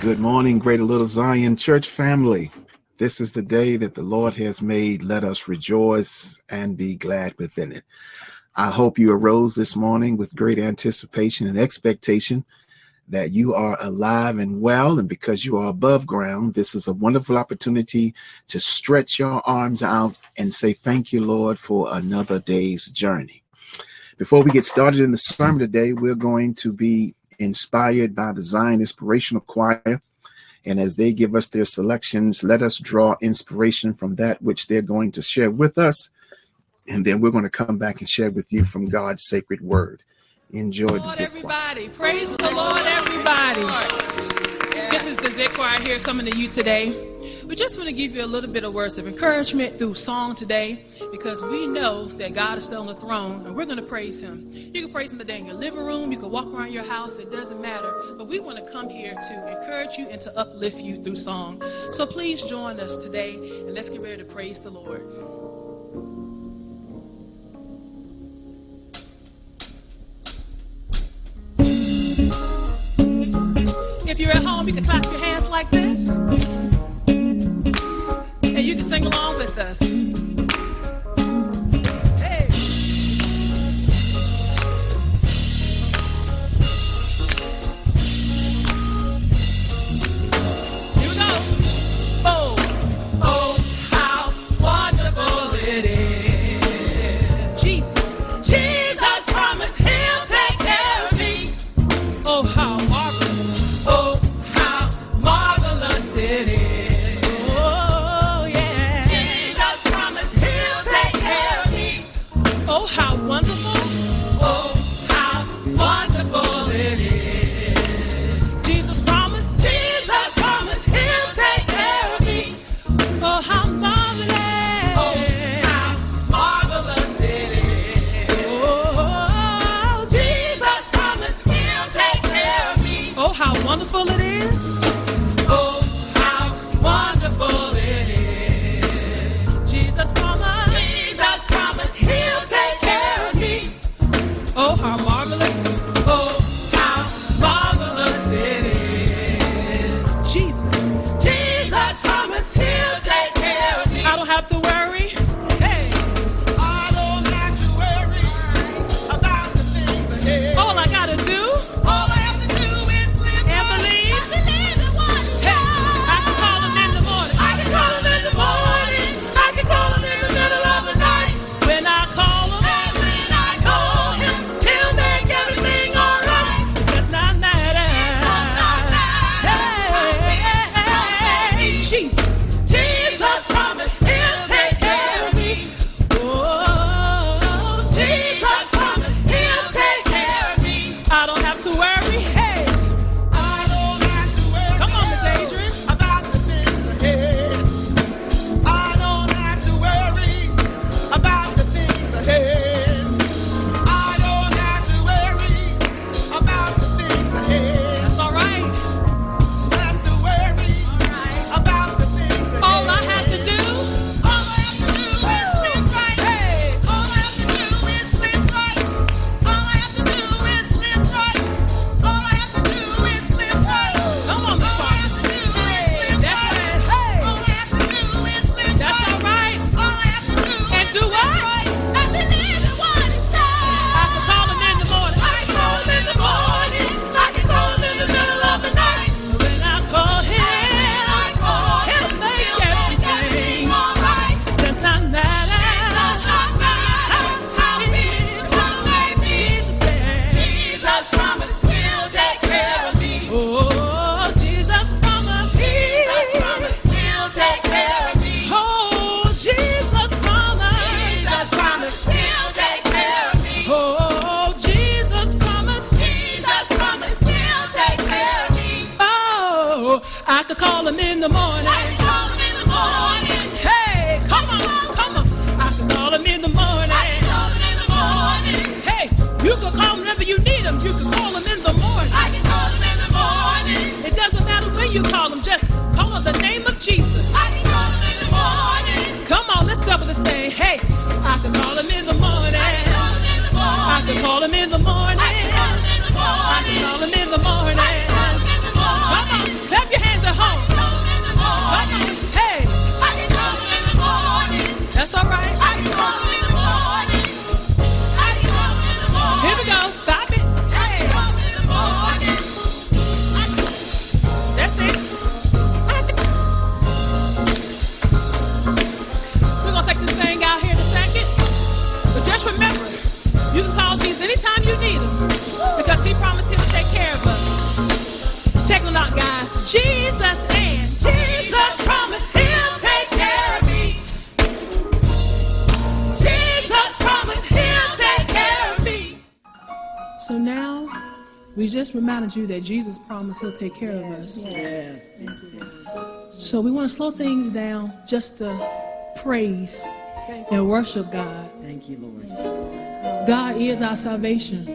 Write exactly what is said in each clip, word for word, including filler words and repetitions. Good morning, Greater Little Zion Church family. This is the day that the Lord has made. Let us rejoice and be glad within it. I hope you arose this morning with great anticipation and expectation that you are alive and well, and because you are above ground, this is a wonderful opportunity to stretch your arms out and say thank you, Lord, for another day's journey. Before we get started in the sermon today, we're going to be inspired by the Zion Inspirational Choir, and as they give us their selections, let us draw inspiration from that which they're going to share with us, and then we're going to come back and share with you from God's sacred word. Enjoy the Zikwai. Everybody, praise the Lord, everybody. This is the Zikwai here coming to you today. We just want to give you a little bit of words of encouragement through song today, because we know that God is still on the throne and we're going to praise him. You can praise him today in your living room. You can walk around your house. It doesn't matter. But we want to come here to encourage you and to uplift you through song. So please join us today and let's get ready to praise the Lord. If you're at home, you can clap your hands like this. You can sing along with us. Hey. Here we go. Oh, oh, how wonderful it is. Jesus, Jesus promised he'll take care of me. Oh, how marvelous. Oh, how marvelous it is. Wonderful it is. Oh, how wonderful it is. Jesus promised. Jesus promised he'll take care of me. Oh, how marvelous. Oh, how marvelous it is. Jesus. Jesus promised he'll take care of me. I don't have to worry. Hey. I don't have to worry about the things ahead. All I gotta do. All I clap your Check them out, guys. Jesus and Jesus promised he'll take care of me. Jesus promised he'll take care of me. So now, we just reminded you that Jesus promised he'll take care of us. Yes. Yes. So we want to slow things down just to praise and worship God. Thank you, Lord. God is our salvation,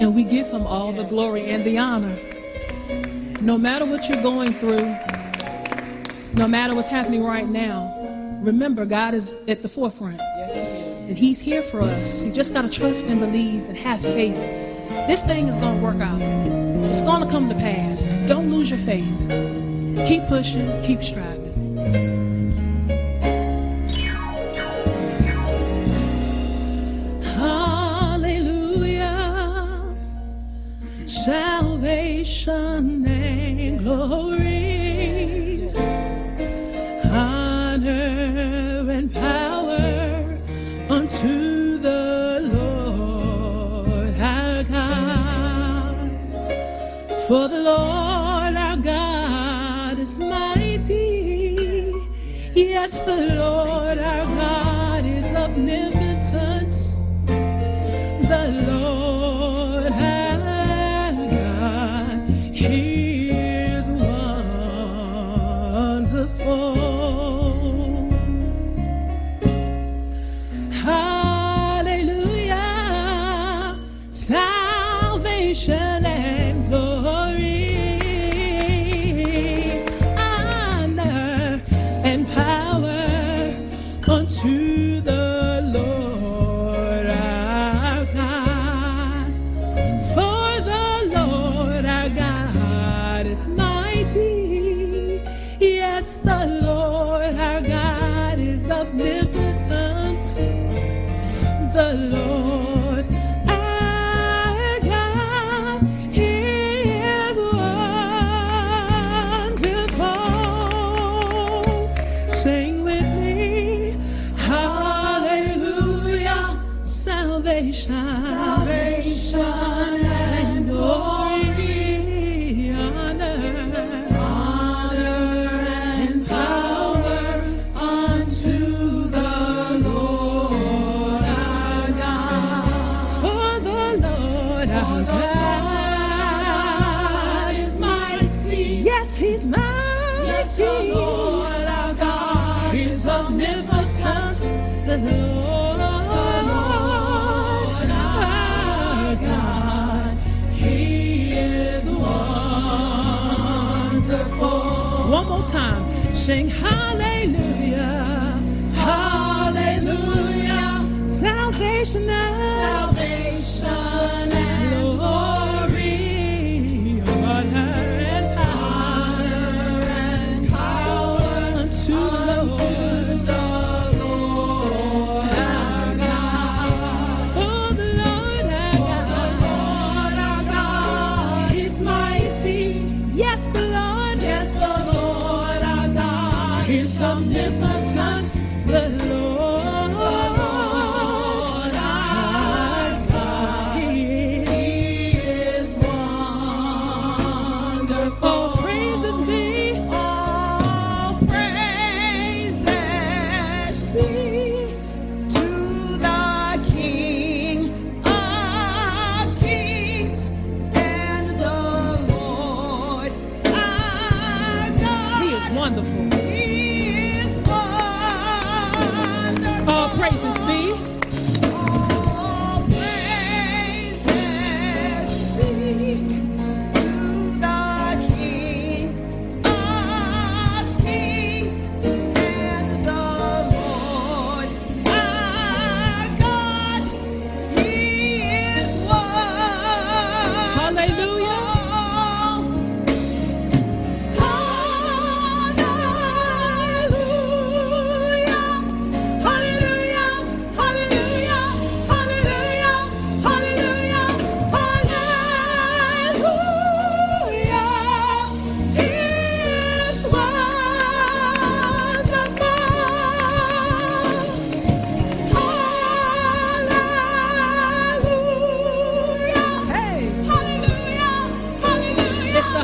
and we give him all yes. the glory and the honor. No matter what you're going through, no matter what's happening right now, remember God is at the forefront. Yes, he is. And he's here for us. You just got to trust and believe and have faith. This thing is going to work out. It's going to come to pass. Don't lose your faith. Keep pushing, keep striving. Hallelujah, salvation and glory, honor and power unto the Lord our God, for the Lord our God is mighty, yes, the Lord our God is omnipotent. The Lord our God, he is wonderful. Hallelujah, salvation and glory, honor and power unto the Lord. The Lord our God, he is wonderful. Sing with me, hallelujah, salvation, salvation and glory, honor, honor and power unto the Lord, the Lord our God, he is wonderful. One more time, sing hallelujah, hallelujah, salvation and salvation and glory, honor and power, honor and power unto the Lord. The omnipotent, the Lord, the Lord our God, he is wonderful. All praises be, all praises be to the King of Kings and the Lord our God. He is wonderful. He is wonderful.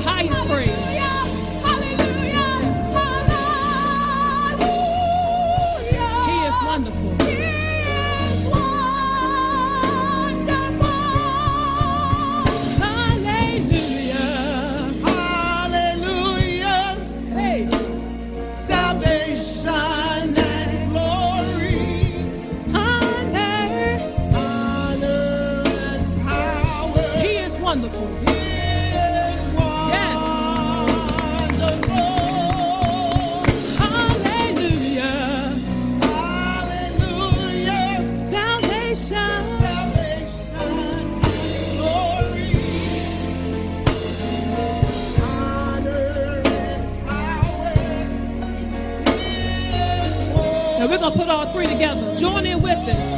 the highest praise. Put all three together. Join in with us.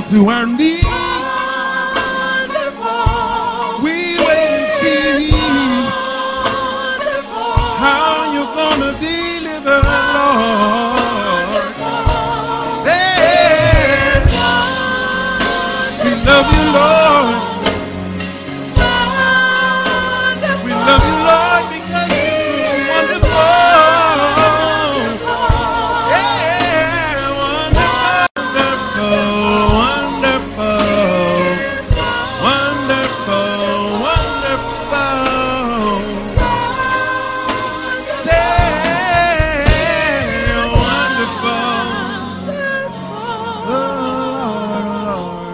will do and be. Wonderful. We wait and see wonderful. How you're gonna deliver, Lord. Hey, we love you, Lord. Wonderful. We love you, Lord, because you're so wonderful. Wonderful. Yeah, wonderful, wonderful, wonderful, wonderful. Say, wonderful. Oh,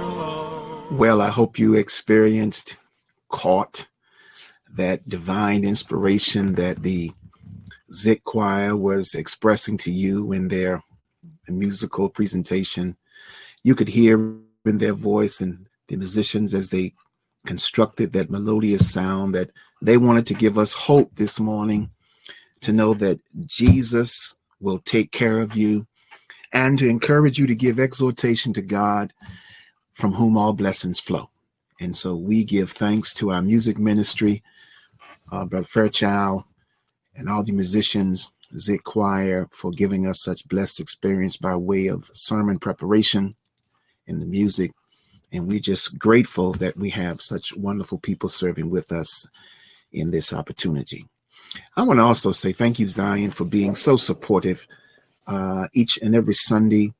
Lord, Lord. Well, I hope you experienced, caught that divine inspiration that the Zik Choir was expressing to you in their musical presentation. You could hear in their voice and the musicians as they constructed that melodious sound that they wanted to give us hope this morning, to know that Jesus will take care of you, and to encourage you to give exhortation to God, from whom all blessings flow. And so we give thanks to our music ministry, Uh, Brother Fairchild and all the musicians, Zik Choir, for giving us such blessed experience by way of sermon preparation and the music. And we're just grateful that we have such wonderful people serving with us in this opportunity. I want to also say thank you, Zion, for being so supportive. Uh, each and every Sunday,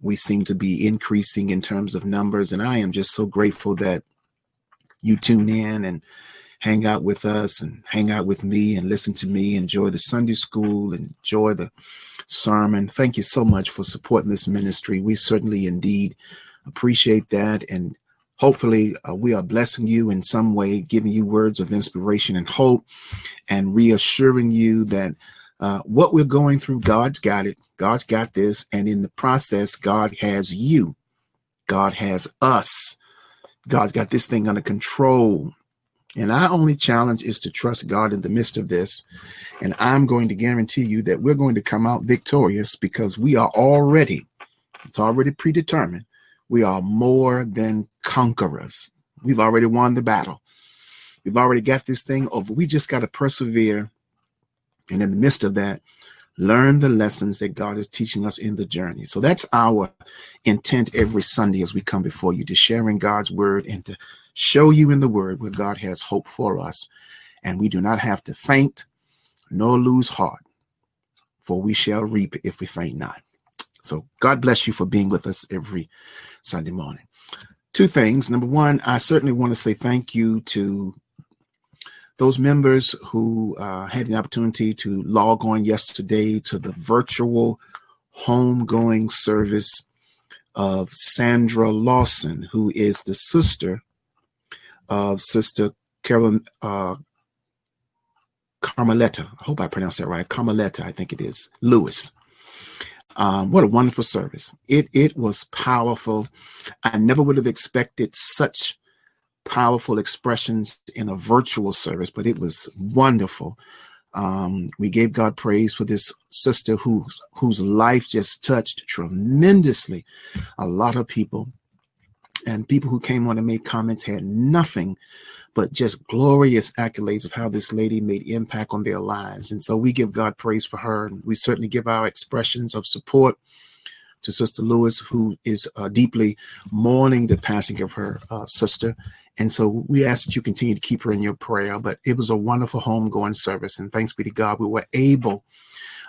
we seem to be increasing in terms of numbers. And I am just so grateful that you tune in and hang out with us and hang out with me and listen to me, enjoy the Sunday school, enjoy the sermon. Thank you so much for supporting this ministry. We certainly indeed appreciate that. And hopefully uh, we are blessing you in some way, giving you words of inspiration and hope, and reassuring you that uh, what we're going through, God's got it. God's got this. And in the process, God has you. God has us. God's got this thing under control. And our only challenge is to trust God in the midst of this. And I'm going to guarantee you that we're going to come out victorious, because we are already, it's already predetermined, we are more than conquerors. We've already won the battle. We've already got this thing over. We just got to persevere. And in the midst of that, learn the lessons that God is teaching us in the journey. So that's our intent every Sunday as we come before you, to sharing God's word and to show you in the word where God has hope for us. And we do not have to faint nor lose heart, for we shall reap if we faint not. So God bless you for being with us every Sunday morning. Two things. Number one, I certainly want to say thank you to those members who uh, had the opportunity to log on yesterday to the virtual homegoing service of Sandra Lawson, who is the sister of Sister Carolyn uh, Carmeletta. I hope I pronounced that right. Carmeletta, I think it is, Lewis. Um, what a wonderful service. It, it was powerful. I never would have expected such powerful expressions in a virtual service, but it was wonderful. Um, we gave God praise for this sister whose, whose life just touched tremendously a lot of people. And people who came on and made comments had nothing but just glorious accolades of how this lady made impact on their lives. And so we give God praise for her. And we certainly give our expressions of support to Sister Lewis, who is uh, deeply mourning the passing of her uh, sister. And so we ask that you continue to keep her in your prayer. But it was a wonderful homegoing service. And thanks be to God, we were able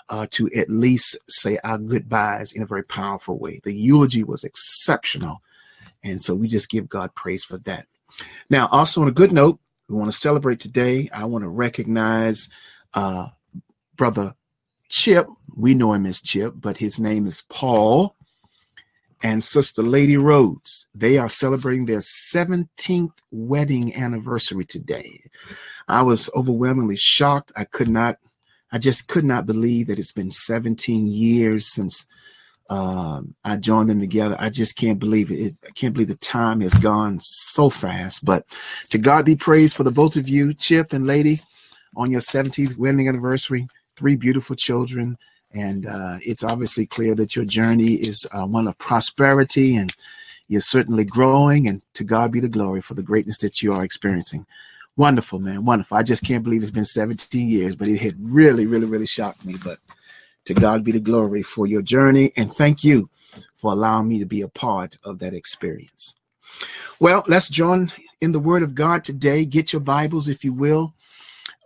uh, to at least say our goodbyes in a very powerful way. The eulogy was exceptional. And so we just give God praise for that. Now, also on a good note, we want to celebrate today. I want to recognize uh, Brother Chip. We know him as Chip, but his name is Paul, and Sister Lady Rhodes. They are celebrating their seventeenth wedding anniversary today. I was overwhelmingly shocked. I could not, I just could not believe that it's been seventeen years since Um, I joined them together. I just can't believe it. it. I can't believe the time has gone so fast. But to God be praised for the both of you, Chip and Lady, on your seventeenth wedding anniversary. Three beautiful children. And uh, it's obviously clear that your journey is uh, one of prosperity and You're certainly growing, and to God be the glory for the greatness that you are experiencing. Wonderful, man. Wonderful. I just can't believe it's been seventeen years, but it had really, really, really shocked me. But to God be the glory for your journey. And thank you for allowing me to be a part of that experience. Well, let's join in the Word of God today. Get your Bibles, if you will.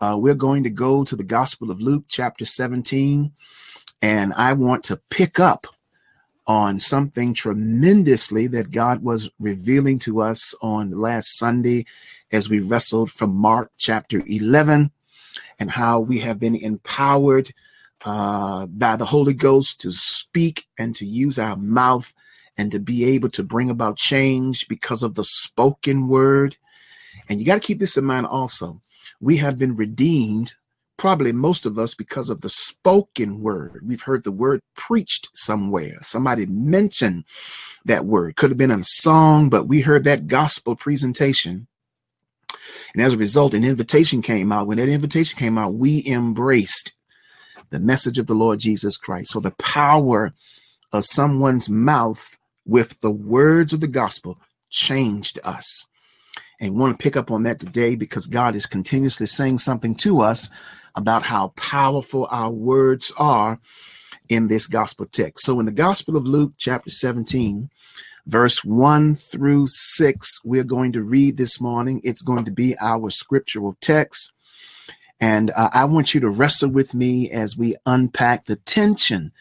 Uh, we're going to go to the Gospel of Luke, chapter seventeen. And I want to pick up on something tremendously that God was revealing to us on last Sunday as we wrestled from Mark chapter eleven, and how we have been empowered uh, by the Holy Ghost to speak and to use our mouth and to be able to bring about change because of the spoken word. And you got to keep this in mind also. We have been redeemed, probably most of us, because of the spoken word. We've heard the word preached somewhere. Somebody mentioned that word. Could have been in a song, but we heard that gospel presentation. And as a result, an invitation came out. When that invitation came out, we embraced the message of the Lord Jesus Christ. So the power of someone's mouth with the words of the gospel changed us. And we want to pick up on that today, because God is continuously saying something to us about how powerful our words are in this gospel text. So in the Gospel of Luke, chapter seventeen, verse one through six, we're going to read this morning. It's going to be our scriptural text. And uh, I want you to wrestle with me as we unpack the tension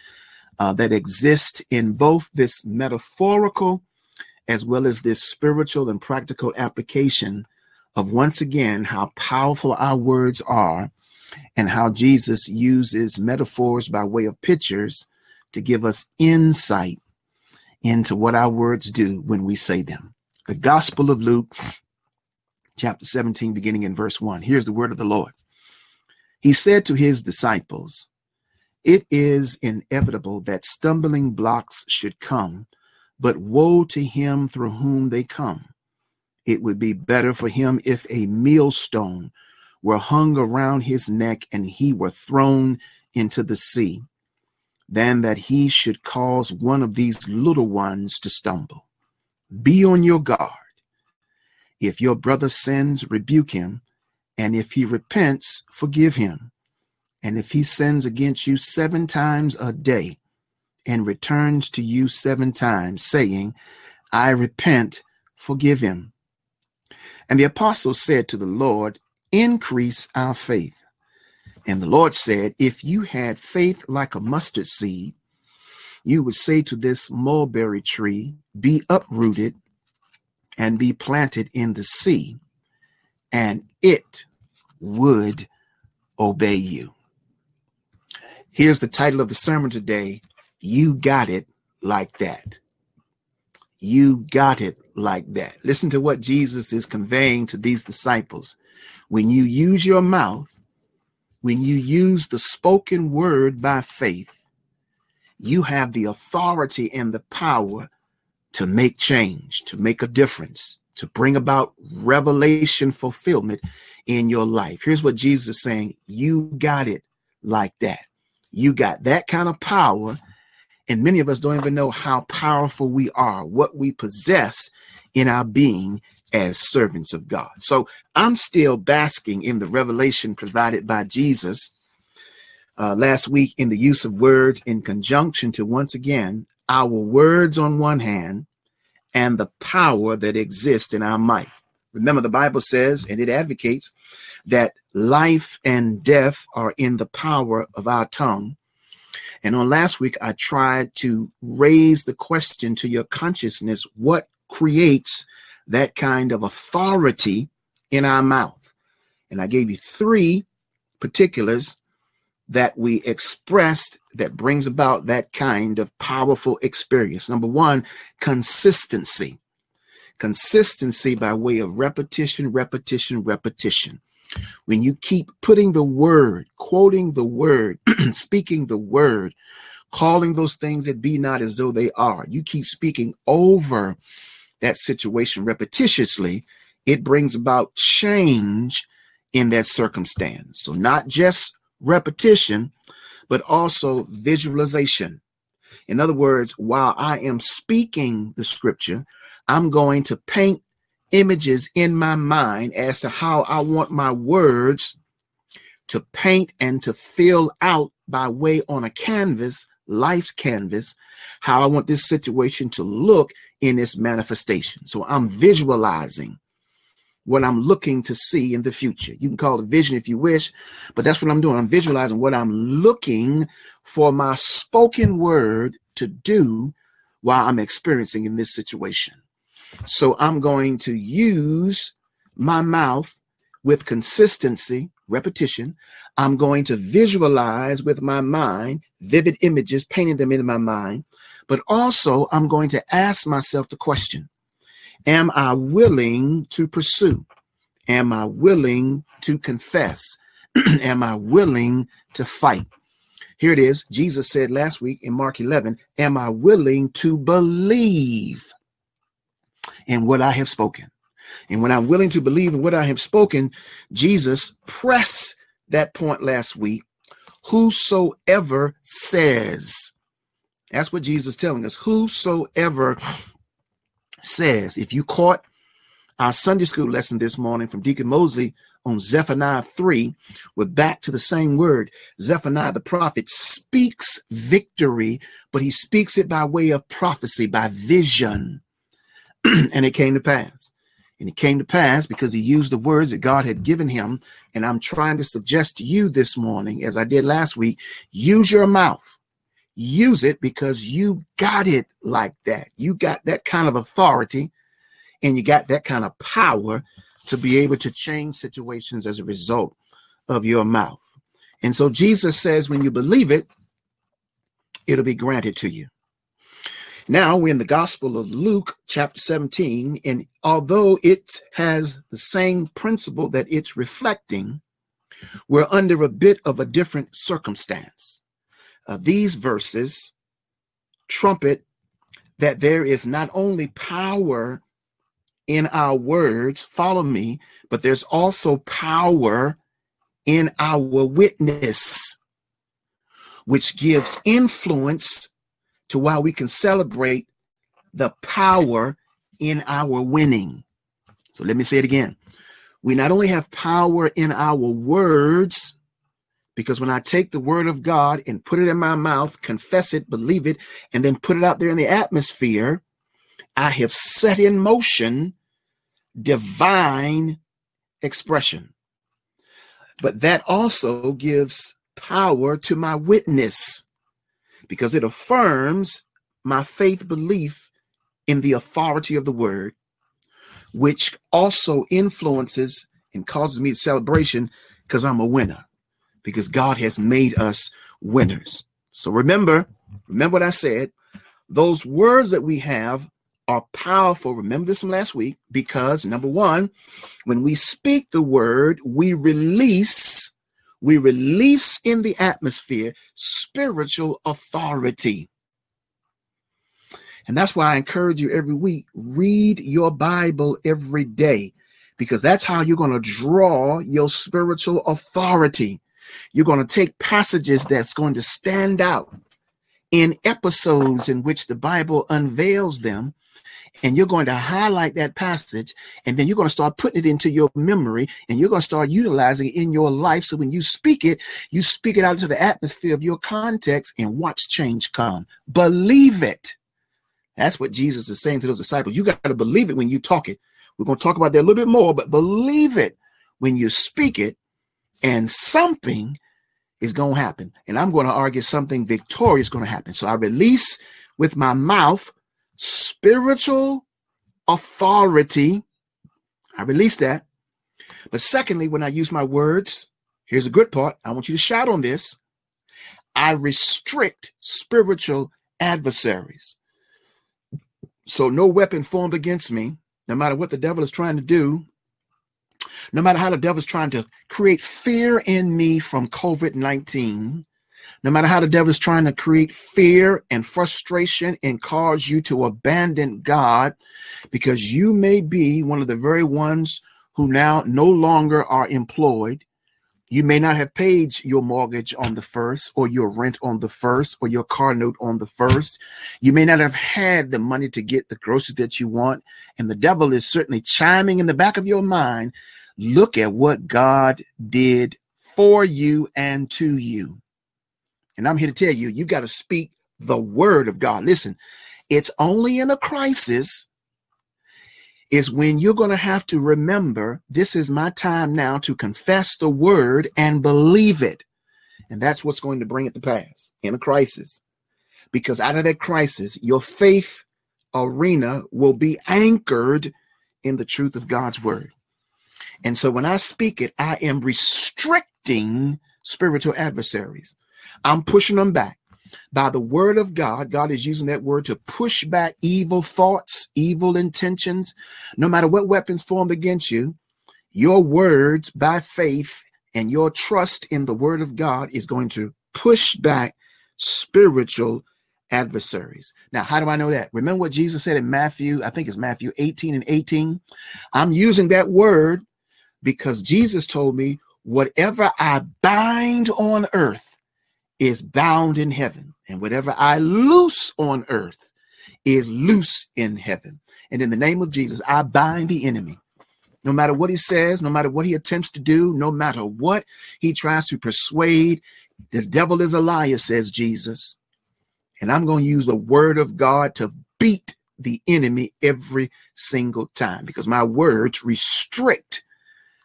uh, that exists in both this metaphorical as well as this spiritual and practical application of, once again, how powerful our words are and how Jesus uses metaphors by way of pictures to give us insight into what our words do when we say them. The Gospel of Luke, chapter seventeen, beginning in verse one. Here's the word of the Lord. He said to his disciples, "It is inevitable that stumbling blocks should come, but woe to him through whom they come. It would be better for him if a millstone were hung around his neck and he were thrown into the sea, than that he should cause one of these little ones to stumble. Be on your guard. If your brother sins, rebuke him, and if he repents, forgive him. And if he sins against you seven times a day and returns to you seven times, saying, 'I repent,' forgive him." And the apostles said to the Lord, "Increase our faith." And the Lord said, "If you had faith like a mustard seed, you would say to this mulberry tree, 'Be uprooted and be planted in the sea,' and it would obey you." Here's the title of the sermon today: You Got It Like That. You got it like that. Listen to what Jesus is conveying to these disciples. When you use your mouth, when you use the spoken word by faith, you have the authority and the power to make change, to make a difference, to bring about revelation fulfillment in your life. Here's what Jesus is saying: you got it like that. You got that kind of power, and many of us don't even know how powerful we are, what we possess in our being as servants of God. So I'm still basking in the revelation provided by Jesus uh, last week in the use of words in conjunction to, once again, our words on one hand and the power that exists in our life. Remember, the Bible says, and it advocates, that life and death are in the power of our tongue. And on last week, I tried to raise the question to your consciousness: what creates that kind of authority in our mouth? And I gave you three particulars that we expressed that brings about that kind of powerful experience. Number one, consistency. Consistency by way of repetition, repetition, repetition. When you keep putting the word, quoting the word, speaking the word, calling those things that be not as though they are, you keep speaking over that situation repetitiously, it brings about change in that circumstance. So not just repetition, but also visualization. In other words, while I am speaking the scripture, I'm going to paint images in my mind as to how I want my words to paint and to fill out by way on a canvas, life's canvas, how I want this situation to look in its manifestation. So I'm visualizing what I'm looking to see in the future. You can call it vision if you wish, but that's what I'm doing. I'm visualizing what I'm looking for my spoken word to do while I'm experiencing in this situation. So I'm going to use my mouth with consistency, repetition. I'm going to visualize with my mind, vivid images, painting them into my mind. But also I'm going to ask myself the question, am I willing to pursue? Am I willing to confess? Am I willing to fight? Here it is. Jesus said last week in Mark eleven, am I willing to believe in what I have spoken? And when I'm willing to believe in what I have spoken, Jesus pressed that point last week. Whosoever says, that's what Jesus is telling us. Whosoever says, if you caught our Sunday school lesson this morning from Deacon Mosley on Zephaniah three, we're back to the same word. Zephaniah, the prophet, speaks victory, but he speaks it by way of prophecy, by vision. And it came to pass. And it came to pass because he used the words that God had given him. And I'm trying to suggest to you this morning, as I did last week, use your mouth. Use it because you got it like that. You got that kind of authority and you got that kind of power to be able to change situations as a result of your mouth. And so Jesus says, when you believe it, it'll be granted to you. Now we're in the Gospel of Luke chapter seventeen, and although it has the same principle that it's reflecting, we're under a bit of a different circumstance. Uh, these verses trumpet that there is not only power in our words, follow me, but there's also power in our witness, which gives influence to why we can celebrate the power in our winning. So let me say it again. We not only have power in our words, because when I take the word of God and put it in my mouth, confess it, believe it, and then put it out there in the atmosphere, I have set in motion divine expression. But that also gives power to my witness, because it affirms my faith belief in the authority of the word, which also influences and causes me celebration because I'm a winner, because God has made us winners. So remember, remember what I said. Those words that we have are powerful. Remember this from last week, because number one, when we speak the word, we release We release in the atmosphere spiritual authority. And that's why I encourage you every week, read your Bible every day, because that's how you're going to draw your spiritual authority. You're going to take passages that's going to stand out in episodes in which the Bible unveils them, and you're going to highlight that passage, and then you're going to start putting it into your memory, and you're going to start utilizing it in your life. So when you speak it, you speak it out into the atmosphere of your context and watch change come. Believe it. That's what Jesus is saying to those disciples. You got to believe it when you talk it. We're going to talk about that a little bit more, but believe it when you speak it, and something is going to happen. And I'm going to argue something victorious is going to happen. So I release with my mouth spiritual authority. I release that. But secondly, when I use my words, here's a good part. I want you to shout on this. I restrict spiritual adversaries. So no weapon formed against me, no matter what the devil is trying to do, no matter how the devil is trying to create fear in me from COVID nineteen, no matter how the devil is trying to create fear and frustration and cause you to abandon God, because you may be one of the very ones who now no longer are employed. You may not have paid your mortgage on the first, or your rent on the first, or your car note on the first. You may not have had the money to get the groceries that you want. And the devil is certainly chiming in the back of your mind. Look at what God did for you and to you. And I'm here to tell you, you got to speak the word of God. Listen, it's only in a crisis is when you're going to have to remember, this is my time now to confess the word and believe it. And that's what's going to bring it to pass in a crisis. Because out of that crisis, your faith arena will be anchored in the truth of God's word. And so when I speak it, I am restricting spiritual adversaries. I'm pushing them back. By the word of God, God is using that word to push back evil thoughts, evil intentions. No matter what weapons formed against you, your words by faith and your trust in the word of God is going to push back spiritual adversaries. Now, how do I know that? Remember what Jesus said in Matthew, I think it's Matthew eighteen and eighteen. I'm using that word because Jesus told me, whatever I bind on earth is bound in heaven, and whatever I loose on earth is loose in heaven. And in the name of Jesus, I bind the enemy. No matter what he says, no matter what he attempts to do, no matter what he tries to persuade, the devil is a liar, says Jesus. And I'm going to use the word of God to beat the enemy every single time, because my words restrict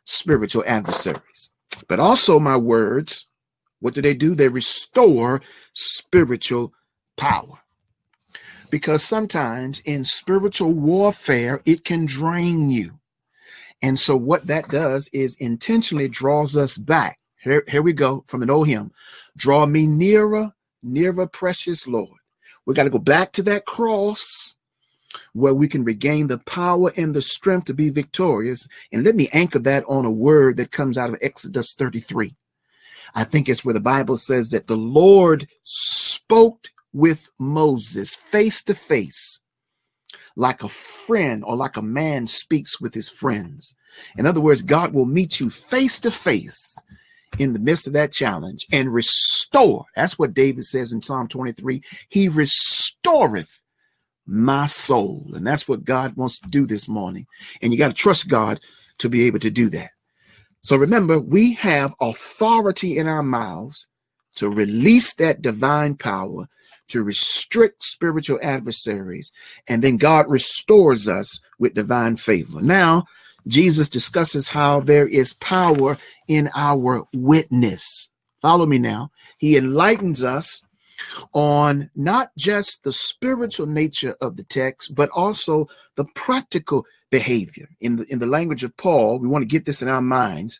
spiritual adversaries. But also my words, what do they do? They restore spiritual power. Because sometimes in spiritual warfare, it can drain you. And so what that does is intentionally draws us back. Here, here we go from an old hymn. Draw me nearer, nearer, precious Lord. We got to go back to that cross where we can regain the power and the strength to be victorious. And let me anchor that on a word that comes out of Exodus thirty-three. I think it's where the Bible says that the Lord spoke with Moses face to face, like a friend or like a man speaks with his friends. In other words, God will meet you face to face in the midst of that challenge and restore. That's what David says in Psalm twenty-three. He restoreth my soul. And that's what God wants to do this morning. And you got to trust God to be able to do that. So remember, we have authority in our mouths to release that divine power, to restrict spiritual adversaries, and then God restores us with divine favor. Now, Jesus discusses how there is power in our witness. Follow me now. He enlightens us on not just the spiritual nature of the text, but also the practical behavior. In the, in the language of Paul, we want to get this in our minds.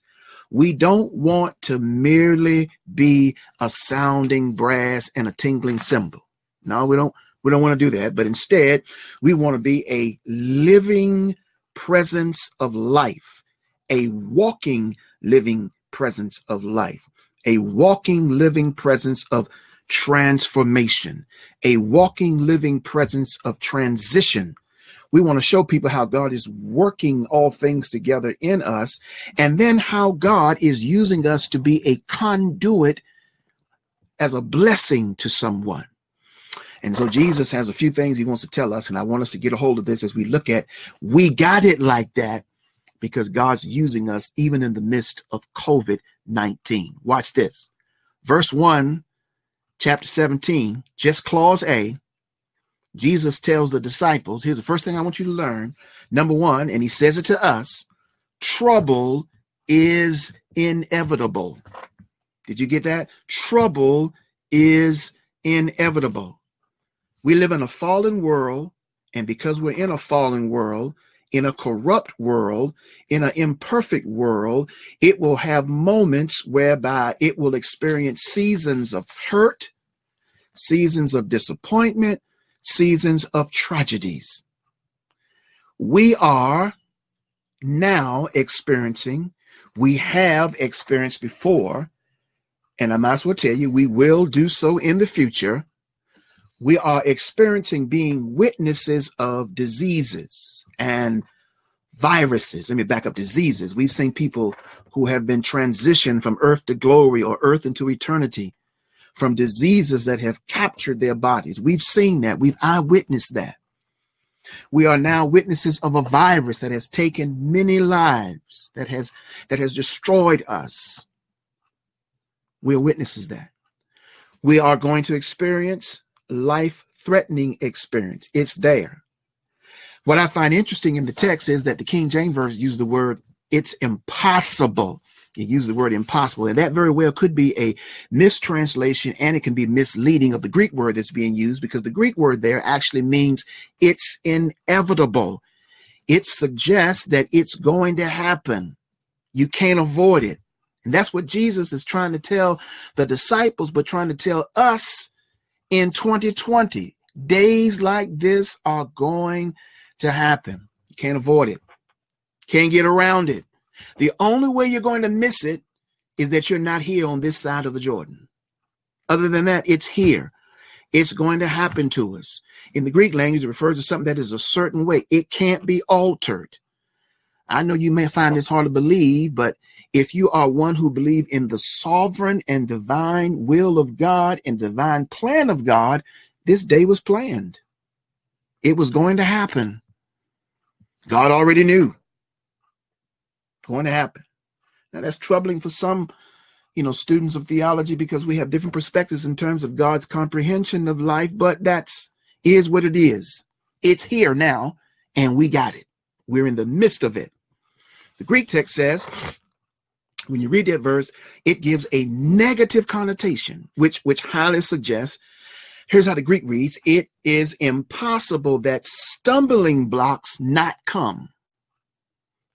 We don't want to merely be a sounding brass and a tingling cymbal. No, we don't, we don't want to do that. But instead, we want to be a living presence of life, a walking, living presence of life, a walking, living presence of transformation, a walking, living presence of transition. We want to show people how God is working all things together in us, and then how God is using us to be a conduit as a blessing to someone. And so Jesus has a few things he wants to tell us, and I want us to get a hold of this as we look at, we got it like that because God's using us even in the midst of COVID nineteen. Watch this. Verse one, chapter seventeen, just clause A. Jesus tells the disciples, here's the first thing I want you to learn. Number one, and he says it to us, trouble is inevitable. Did you get that? Trouble is inevitable. We live in a fallen world, and because we're in a fallen world, in a corrupt world, in an imperfect world, it will have moments whereby it will experience seasons of hurt, seasons of disappointment, seasons of tragedies. We are now experiencing, we have experienced before, and I might as well tell you, we will do so in the future. We are experiencing being witnesses of diseases and viruses. Let me back up. Diseases. We've seen people who have been transitioned from earth to glory or earth into eternity from diseases that have captured their bodies. We've seen that. We've eyewitnessed that. We are now witnesses of a virus that has taken many lives, that has that has destroyed us. We are witnesses that. We are going to experience life-threatening experience. It's there. What I find interesting in the text is that the King James Version used the word, it's impossible. It uses the word impossible. And that very well could be a mistranslation, and it can be misleading of the Greek word that's being used, because the Greek word there actually means it's inevitable. It suggests that it's going to happen. You can't avoid it. And that's what Jesus is trying to tell the disciples, but trying to tell us in twenty twenty. Days like this are going to happen. You can't avoid it. Can't get around it. The only way you're going to miss it is that you're not here on this side of the Jordan. Other than that, it's here. It's going to happen to us. In the Greek language, it refers to something that is a certain way. It can't be altered. I know you may find this hard to believe, but if you are one who believes in the sovereign and divine will of God and divine plan of God, this day was planned. It was going to happen. God already knew. Going to happen. Now, that's troubling for some, you know, students of theology, because we have different perspectives in terms of God's comprehension of life, but that's is what it is. It's here now, and we got it. We're in the midst of it. The Greek text says, when you read that verse, it gives a negative connotation, which which highly suggests, here's how the Greek reads, it is impossible that stumbling blocks not come.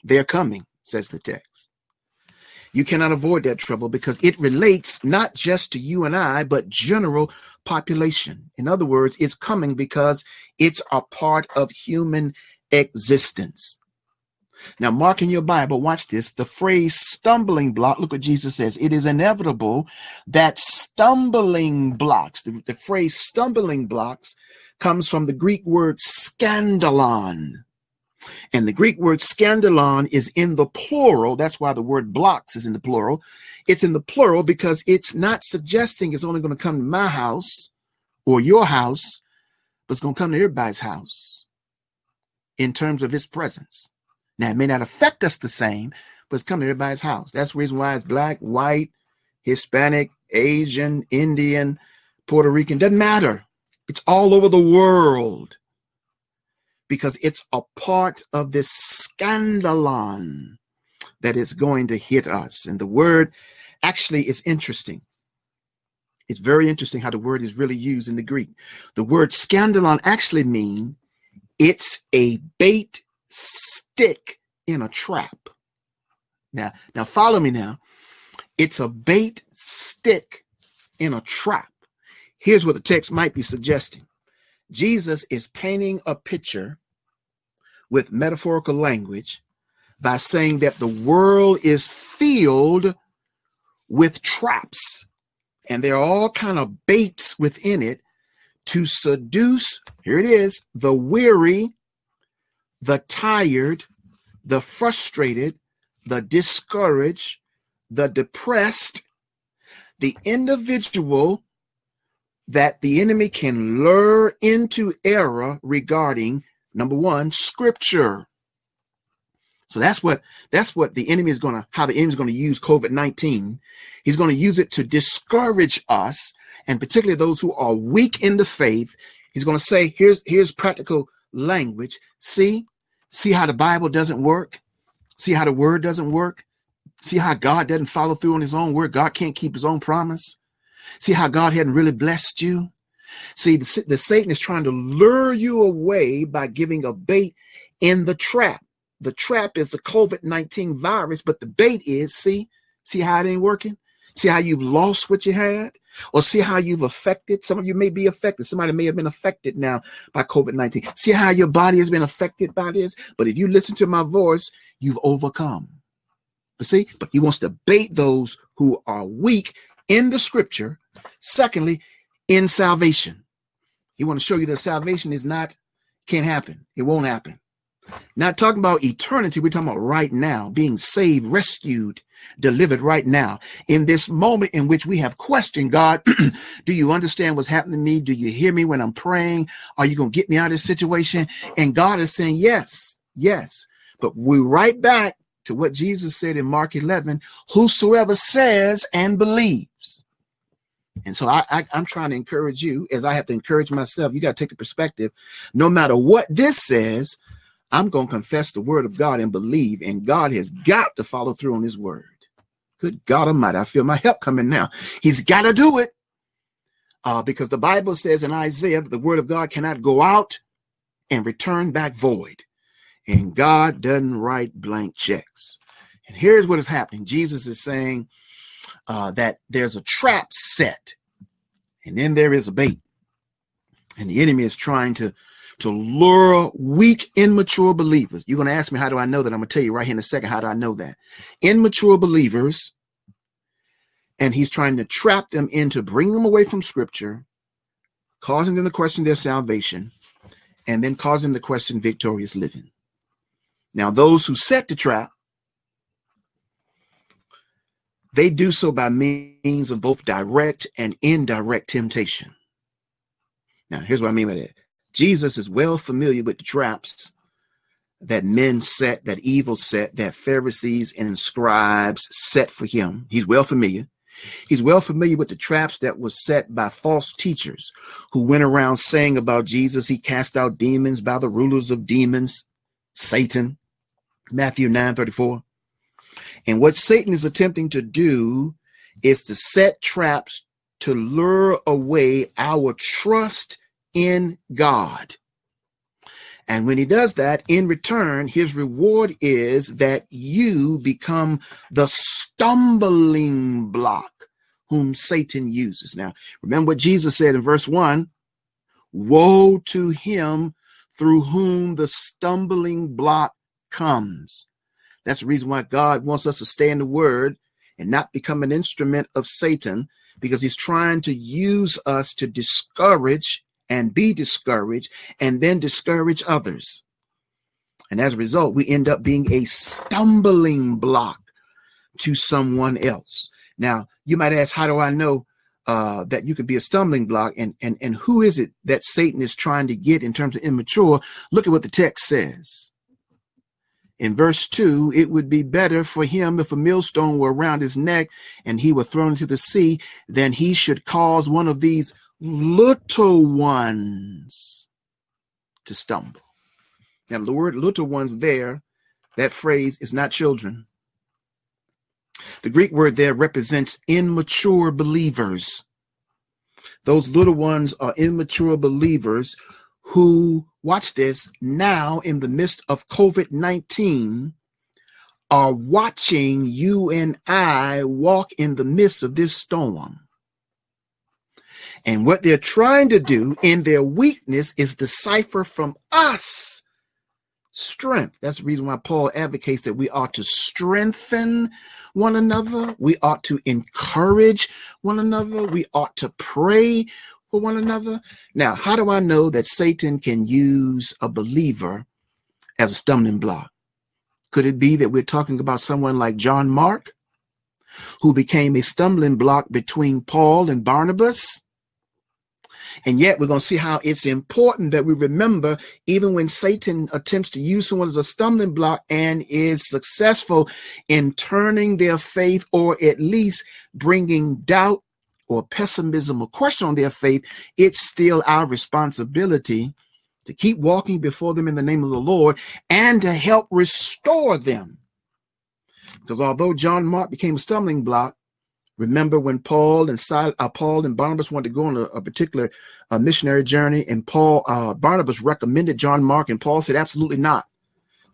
They're coming, says the text. You cannot avoid that trouble, because it relates not just to you and I, but general population. In other words, it's coming because it's a part of human existence. Now, mark in your Bible, watch this, the phrase stumbling block. Look what Jesus says. It is inevitable that stumbling blocks, the, the phrase stumbling blocks comes from the Greek word scandalon. And the Greek word scandalon is in the plural. That's why the word blocks is in the plural. It's in the plural because it's not suggesting it's only going to come to my house or your house, but it's going to come to everybody's house in terms of his presence. Now, it may not affect us the same, but it's coming to everybody's house. That's the reason why it's black, white, Hispanic, Asian, Indian, Puerto Rican. Doesn't matter. It's all over the world, because it's a part of this scandalon that is going to hit us. And the word actually is interesting. It's very interesting how the word is really used in the Greek. The word scandalon actually means it's a bait stick in a trap. Now, now follow me now. It's a bait stick in a trap. Here's what the text might be suggesting. Jesus is painting a picture with metaphorical language by saying that the world is filled with traps, and there are all kind of baits within it to seduce, here it is, the weary, the tired, the frustrated, the discouraged, the depressed, the individual that the enemy can lure into error regarding, number one, scripture. So that's what that's what the enemy is going to, how the enemy is going to use COVID nineteen. He's going to use it to discourage us, and particularly those who are weak in the faith. He's going to say, here's here's practical language. See, see how the Bible doesn't work. See how the word doesn't work. See how God doesn't follow through on his own word. God can't keep his own promise. See how God hadn't really blessed you. See, the, the Satan is trying to lure you away by giving a bait in the trap. The trap is the COVID nineteen virus, but the bait is, see, see how it ain't working? See how you've lost what you had? Or see how you've affected? Some of you may be affected. Somebody may have been affected now by COVID nineteen. See how your body has been affected by this? But if you listen to my voice, you've overcome. But see, but he wants to bait those who are weak in the scripture. Secondly, in salvation. He wants to show you that salvation is not, can't happen. It won't happen. Not talking about eternity. We're talking about right now, being saved, rescued, delivered right now. In this moment in which we have questioned God, do you understand what's happening to me? Do you hear me when I'm praying? Are you going to get me out of this situation? And God is saying, yes, yes. But we're right back to what Jesus said in Mark eleven, whosoever says and believes. And so I, I, I'm trying to encourage you, as I have to encourage myself. You got to take the perspective. No matter what this says, I'm going to confess the word of God and believe, and God has got to follow through on his word. Good God Almighty, I feel my help coming now. He's got to do it uh, because the Bible says in Isaiah that the word of God cannot go out and return back void. And God doesn't write blank checks. And here's what is happening. Jesus is saying uh, that there's a trap set, and then there is a bait. And the enemy is trying to to lure weak, immature believers. You're going to ask me, how do I know that? I'm going to tell you right here in a second, how do I know that? Immature believers, and he's trying to trap them into bring them away from Scripture, causing them to question their salvation, and then causing them to question victorious living. Now, those who set the trap, they do so by means of both direct and indirect temptation. Now, here's what I mean by that. Jesus is well familiar with the traps that men set, that evil set, that Pharisees and scribes set for him. He's well familiar. He's well familiar with the traps that were set by false teachers who went around saying about Jesus, he cast out demons by the rulers of demons, Satan, Matthew nine thirty-four. And what Satan is attempting to do is to set traps to lure away our trust in God. And when he does that, in return, his reward is that you become the stumbling block whom Satan uses. Now, remember what Jesus said in verse one, woe to him through whom the stumbling block comes. That's the reason why God wants us to stay in the word and not become an instrument of Satan, because he's trying to use us to discourage and be discouraged, and then discourage others. And as a result, we end up being a stumbling block to someone else. Now, you might ask, how do I know uh, that you could be a stumbling block? And, and, and who is it that Satan is trying to get in terms of immature? Look at what the text says. In verse two, it would be better for him if a millstone were around his neck and he were thrown into the sea than he should cause one of these little ones to stumble. Now, the word little ones there, that phrase is not children. The Greek word there represents immature believers. Those little ones are immature believers who, watch this, now in the midst of COVID nineteen, are watching you and I walk in the midst of this storm. And what they're trying to do in their weakness is decipher from us strength. That's the reason why Paul advocates that we ought to strengthen one another. We ought to encourage one another. We ought to pray for one another. Now, how do I know that Satan can use a believer as a stumbling block? Could it be that we're talking about someone like John Mark, who became a stumbling block between Paul and Barnabas? And yet we're going to see how it's important that we remember, even when Satan attempts to use someone as a stumbling block and is successful in turning their faith, or at least bringing doubt or pessimism or question on their faith, it's still our responsibility to keep walking before them in the name of the Lord and to help restore them. Because although John Mark became a stumbling block, remember when Paul and Sil- uh, Paul and Barnabas wanted to go on a, a particular uh, missionary journey, and Paul uh, Barnabas recommended John Mark, and Paul said, absolutely not.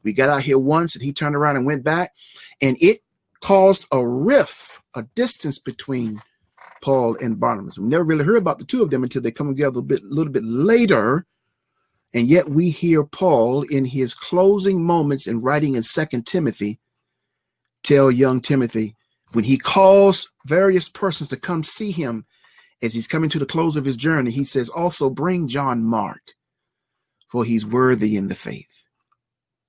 We got out here once, and he turned around and went back, and it caused a rift, a distance between Paul and Barnabas. We never really heard about the two of them until they come together a bit, little bit later, and yet we hear Paul in his closing moments in writing in Second Timothy tell young Timothy, when he calls various persons to come see him as he's coming to the close of his journey, he says, also bring John Mark, for he's worthy in the faith.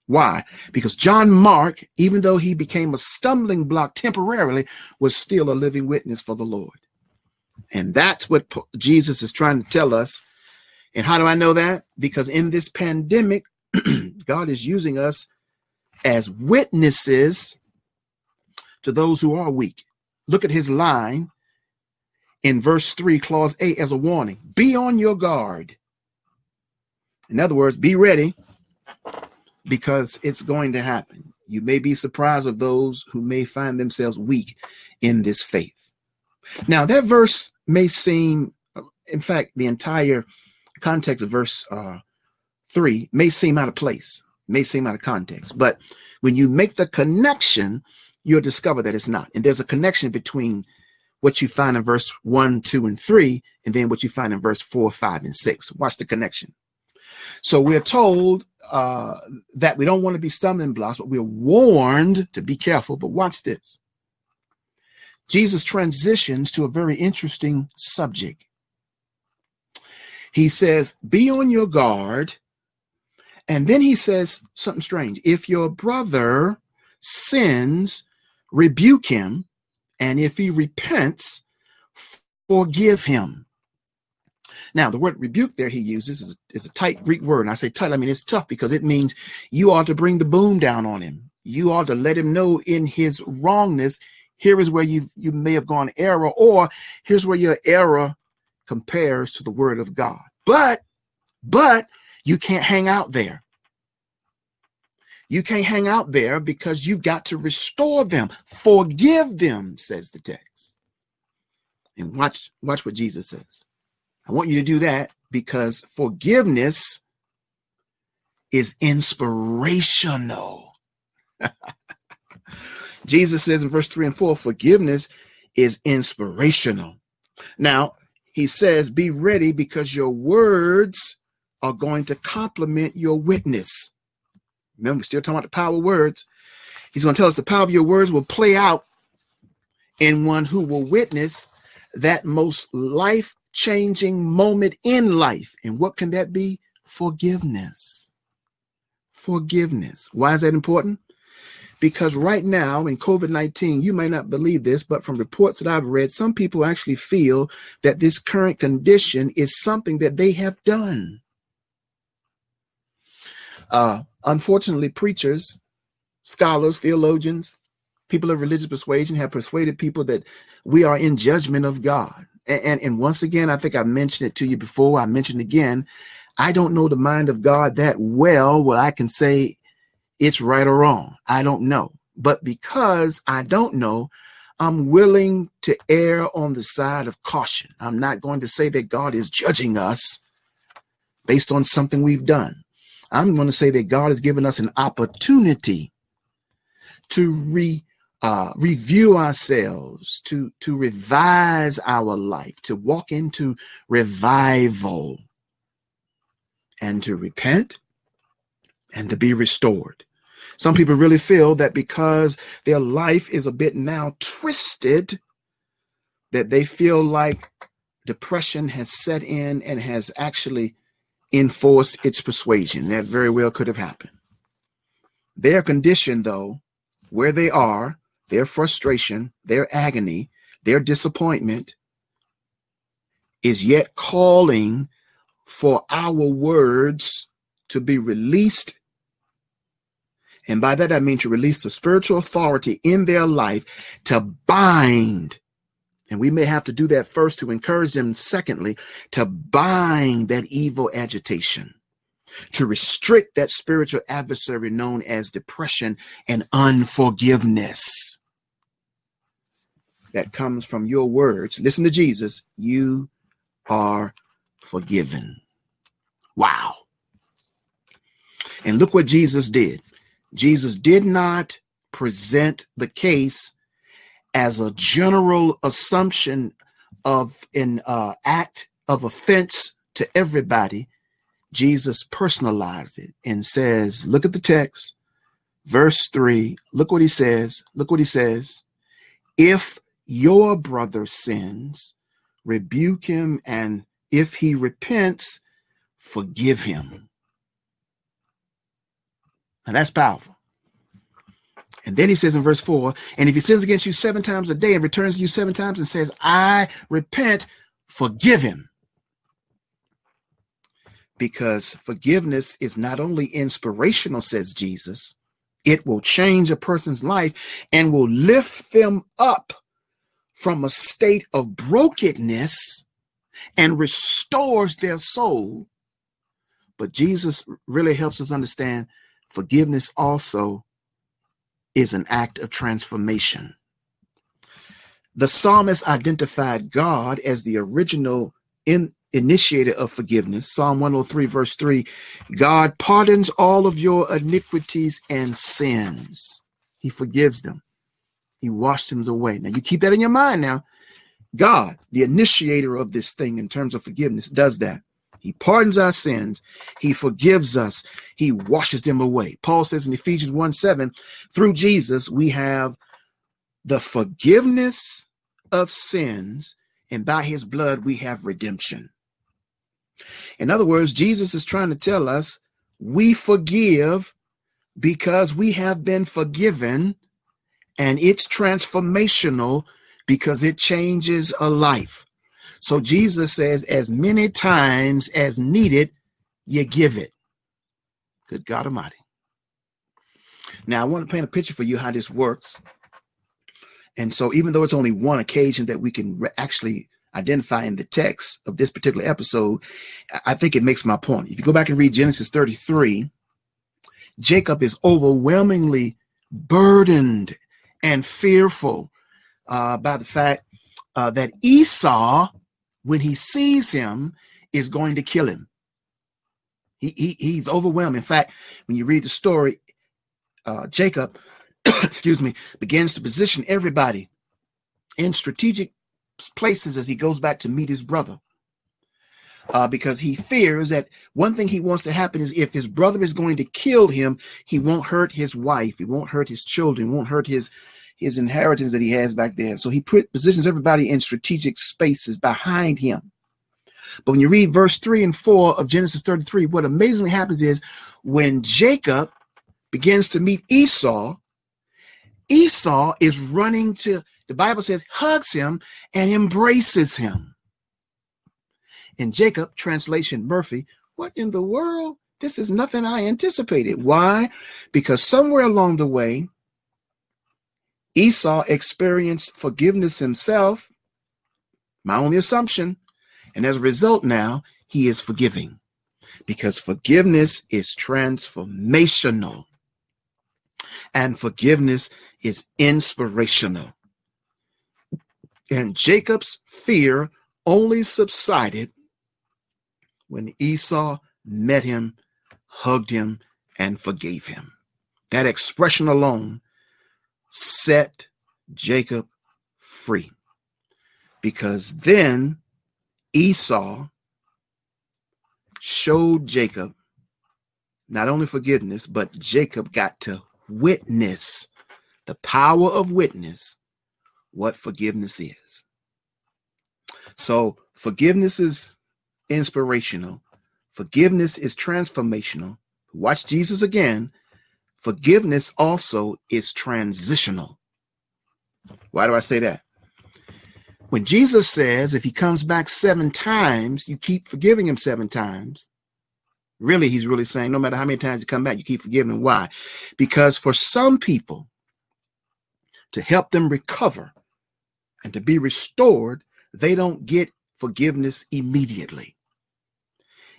Why? Because John Mark, even though he became a stumbling block temporarily, was still a living witness for the Lord. And that's what Jesus is trying to tell us. And how do I know that? Because in this pandemic, God is using us as witnesses to those who are weak. Look at his line in verse three, clause A, as a warning. Be on your guard. In other words, be ready, because it's going to happen. You may be surprised of those who may find themselves weak in this faith. Now, that verse may seem, in fact, the entire context of verse uh, three may seem out of place, may seem out of context. But when you make the connection, you'll discover that it's not. And there's a connection between what you find in verse one, two, and three, and then what you find in verse four, five, and six. Watch the connection. So we're told uh, that we don't want to be stumbling blocks, but we're warned to be careful. But watch this. Jesus transitions to a very interesting subject. He says, be on your guard. And then he says something strange. If your brother sins, rebuke him. And if he repents, forgive him. Now, the word rebuke there he uses is, is a tight Greek word. And I say tight, I mean, it's tough, because it means you ought to bring the boom down on him. You ought to let him know in his wrongness. Here is where you, you may have gone error, or here's where your error compares to the word of God. But, but you can't hang out there. You can't hang out there, because you've got to restore them. Forgive them, says the text. And watch, watch what Jesus says. I want you to do that, because forgiveness is inspirational. Jesus says in verse three and four, forgiveness is inspirational. Now, he says, be ready, because your words are going to complement your witness. Remember, we're still talking about the power of words. He's going to tell us the power of your words will play out in one who will witness that most life changing moment in life. And what can that be? Forgiveness. Forgiveness. Why is that important? Because right now in COVID nineteen, you may not believe this, but from reports that I've read, some people actually feel that this current condition is something that they have done. Uh, unfortunately, preachers, scholars, theologians, people of religious persuasion have persuaded people that we are in judgment of God. And, and, and once again, I think I mentioned it to you before. I mentioned again, I don't know the mind of God that well, where I can say it's right or wrong. I don't know. But because I don't know, I'm willing to err on the side of caution. I'm not going to say that God is judging us based on something we've done. I'm going to say that God has given us an opportunity to re Uh, review ourselves, to, to revise our life, to walk into revival, and to repent and to be restored. Some people really feel that because their life is a bit now twisted, that they feel like depression has set in and has actually enforced its persuasion. That very well could have happened. Their condition, though, where they are, their frustration, their agony, their disappointment is yet calling for our words to be released. And by that, I mean to release the spiritual authority in their life to bind. And we may have to do that first to encourage them. Secondly, to bind that evil agitation, to restrict that spiritual adversary known as depression and unforgiveness that comes from your words. Listen to Jesus. You are forgiven. Wow. And look what Jesus did. Jesus did not present the case as a general assumption of an uh, act of offense to everybody. Jesus personalized it and says, look at the text, verse three. Look what he says. Look what he says. If your brother sins, rebuke him, and if he repents, forgive him. And that's powerful. And then he says in verse four, and if he sins against you seven times a day and returns to you seven times and says, I repent, forgive him. Because forgiveness is not only inspirational, says Jesus, it will change a person's life and will lift them up from a state of brokenness and restores their soul. But Jesus really helps us understand forgiveness also is an act of transformation. The psalmist identified God as the original in, initiator of forgiveness. Psalm one oh three, verse three, God pardons all of your iniquities and sins. He forgives them. He washed them away. Now you keep that in your mind now. God, the initiator of this thing in terms of forgiveness, does that. He pardons our sins. He forgives us. He washes them away. Paul says in Ephesians one seven, through Jesus, we have the forgiveness of sins, and by his blood, we have redemption. In other words, Jesus is trying to tell us we forgive because we have been forgiven, and it's transformational because it changes a life. So Jesus says, as many times as needed, you give it. Good God Almighty. Now, I want to paint a picture for you how this works. And so even though it's only one occasion that we can re- actually identify in the text of this particular episode, I think it makes my point. If you go back and read Genesis thirty-three, Jacob is overwhelmingly burdened and fearful uh, by the fact uh, that Esau, when he sees him, is going to kill him. He, he he's overwhelmed. In fact, when you read the story, uh, Jacob, excuse me, begins to position everybody in strategic places as he goes back to meet his brother, uh, because he fears that one thing he wants to happen is if his brother is going to kill him, he won't hurt his wife, he won't hurt his children, won't hurt his his inheritance that he has back there. So he put, positions everybody in strategic spaces behind him. But when you read verse three and four of Genesis thirty-three, what amazingly happens is when Jacob begins to meet Esau, Esau is running to, the Bible says, hugs him and embraces him. In Jacob, translation Murphy, what in the world? This is nothing I anticipated. Why? Because somewhere along the way, Esau experienced forgiveness himself, my only assumption, and as a result now, he is forgiving because forgiveness is transformational and forgiveness is inspirational. And Jacob's fear only subsided when Esau met him, hugged him, and forgave him. That expression alone set Jacob free, because then Esau showed Jacob not only forgiveness, but Jacob got to witness the power of witness, what forgiveness is. So forgiveness is inspirational. Forgiveness is transformational. Watch Jesus again. Forgiveness also is transitional. Why do I say that? When Jesus says, if he comes back seven times, you keep forgiving him seven times. Really, he's really saying no matter how many times you come back, you keep forgiving him. Why? Because for some people, to help them recover and to be restored, they don't get forgiveness immediately.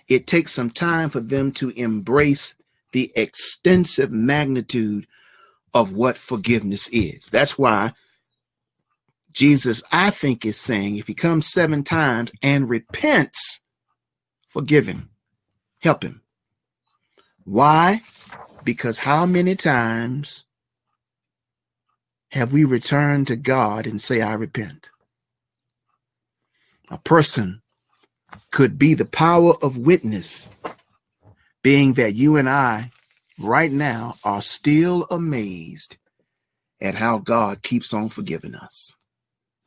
It takes some time for them to embrace the extensive magnitude of what forgiveness is. That's why Jesus, I think, is saying if he comes seven times and repents, forgive him, help him. Why? Because how many times have we returned to God and say, I repent? A person could be the power of witness, being that you and I right now are still amazed at how God keeps on forgiving us.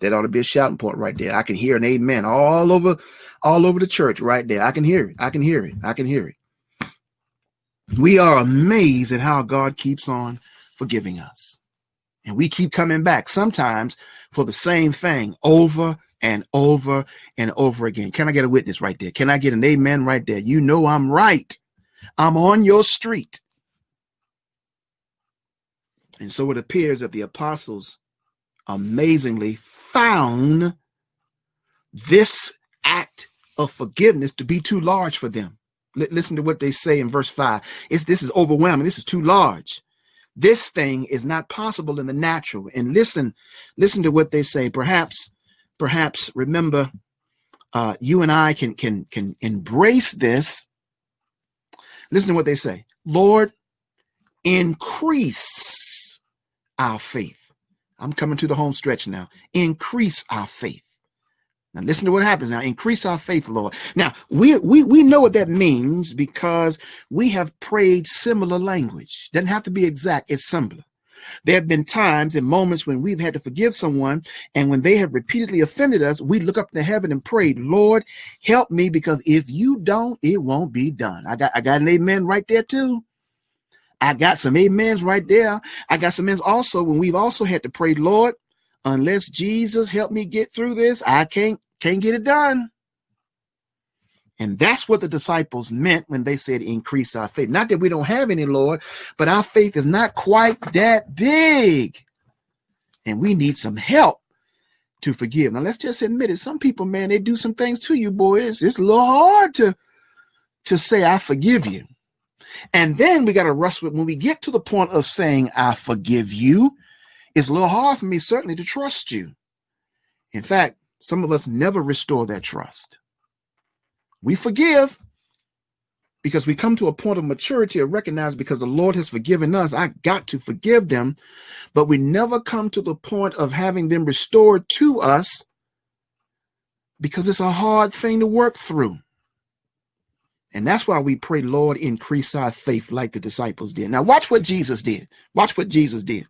That ought to be a shouting point right there. I can hear an amen all over, all over the church right there. I can hear it. I can hear it. I can hear it. We are amazed at how God keeps on forgiving us. And we keep coming back sometimes for the same thing over and over and over again. Can I get a witness right there? Can I get an amen right there? You know I'm right. I'm on your street. And so it appears that the apostles amazingly found this act of forgiveness to be too large for them. L- listen to what they say in verse five. It's, this is overwhelming. This is too large. This thing is not possible in the natural. And listen, listen to what they say. Perhaps, perhaps remember, uh, you and I can, can, can embrace this. Listen to what they say. Lord, increase our faith. I'm coming to the home stretch now. Increase our faith. Now, listen to what happens now. Increase our faith, Lord. Now, we we we know what that means because we have prayed similar language. Doesn't have to be exact. It's similar. There have been times and moments when we've had to forgive someone, and when they have repeatedly offended us, we look up to heaven and prayed, Lord, help me, because if you don't, it won't be done. I got I got an amen right there, too. I got some amens right there. I got some amens also when we've also had to pray, Lord, unless Jesus help me get through this, I can't can't get it done. And that's what the disciples meant when they said increase our faith. Not that we don't have any, Lord, but our faith is not quite that big. And we need some help to forgive. Now, let's just admit it. Some people, man, they do some things to you, boys. It's a little hard to, to say, I forgive you. And then we got to wrestle with when we get to the point of saying, I forgive you. It's a little hard for me, certainly, to trust you. In fact, some of us never restore that trust. We forgive because we come to a point of maturity and recognize because the Lord has forgiven us, I got to forgive them. But we never come to the point of having them restored to us because it's a hard thing to work through. And that's why we pray, Lord, increase our faith like the disciples did. Now, watch what Jesus did. Watch what Jesus did.